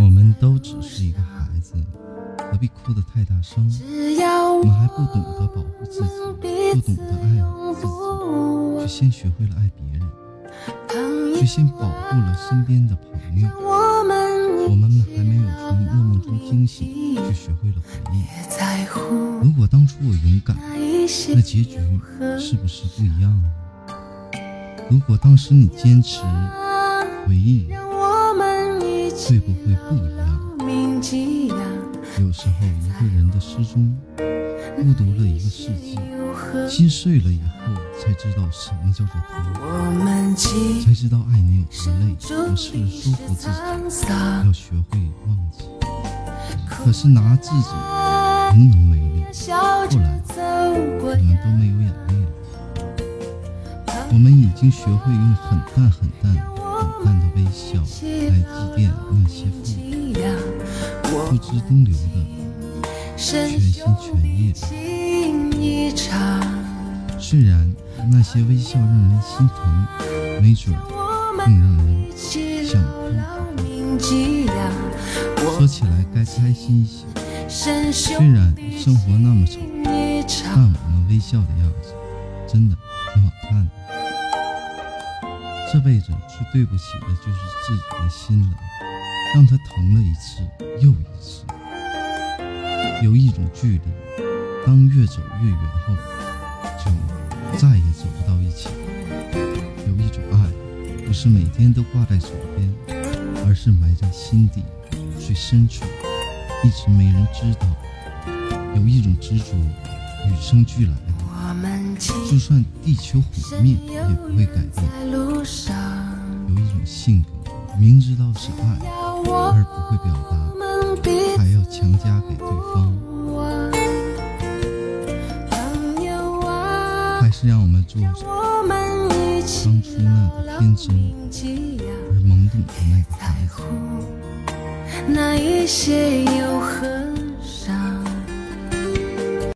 我们都只是一个孩子，何必哭得太大声？我们还不懂得保护自己，不懂得爱护自己，却先学会了爱别人，却先保护了身边的朋友。我们还没有从噩梦中惊醒，却学会了回忆。如果当初我勇敢，那结局是不是不一样呢？如果当时你坚持，回忆会不会不一样？有时候一个人的失踪，孤独了一个世纪，心碎了以后才知道什么叫做痛，才知道爱你有多累。我是说服自己要学会忘记，可是拿自己无能为力。后来我们都没有眼泪了，我们已经学会用很淡很淡很淡的微笑来祭奠那些付不知东流的全心全意的。虽然那些微笑让人心疼，没准更让人想哭。说起来该开心一些，虽然生活那么丑，但我们微笑的样子真的挺好看的。这辈子最对不起的就是自己的心了，让它疼了一次又一次。有一种距离，当越走越远后，就再也走不到一起。有一种爱，不是每天都挂在手边，而是埋在心底最深处，一直没人知道。有一种执着，与生俱来的，就算地球毁灭也不会改变。有一种性格，明知道是爱而不会表达，还要强加给对方。还是让我们做当初那个天真而懵懂的那个孩子。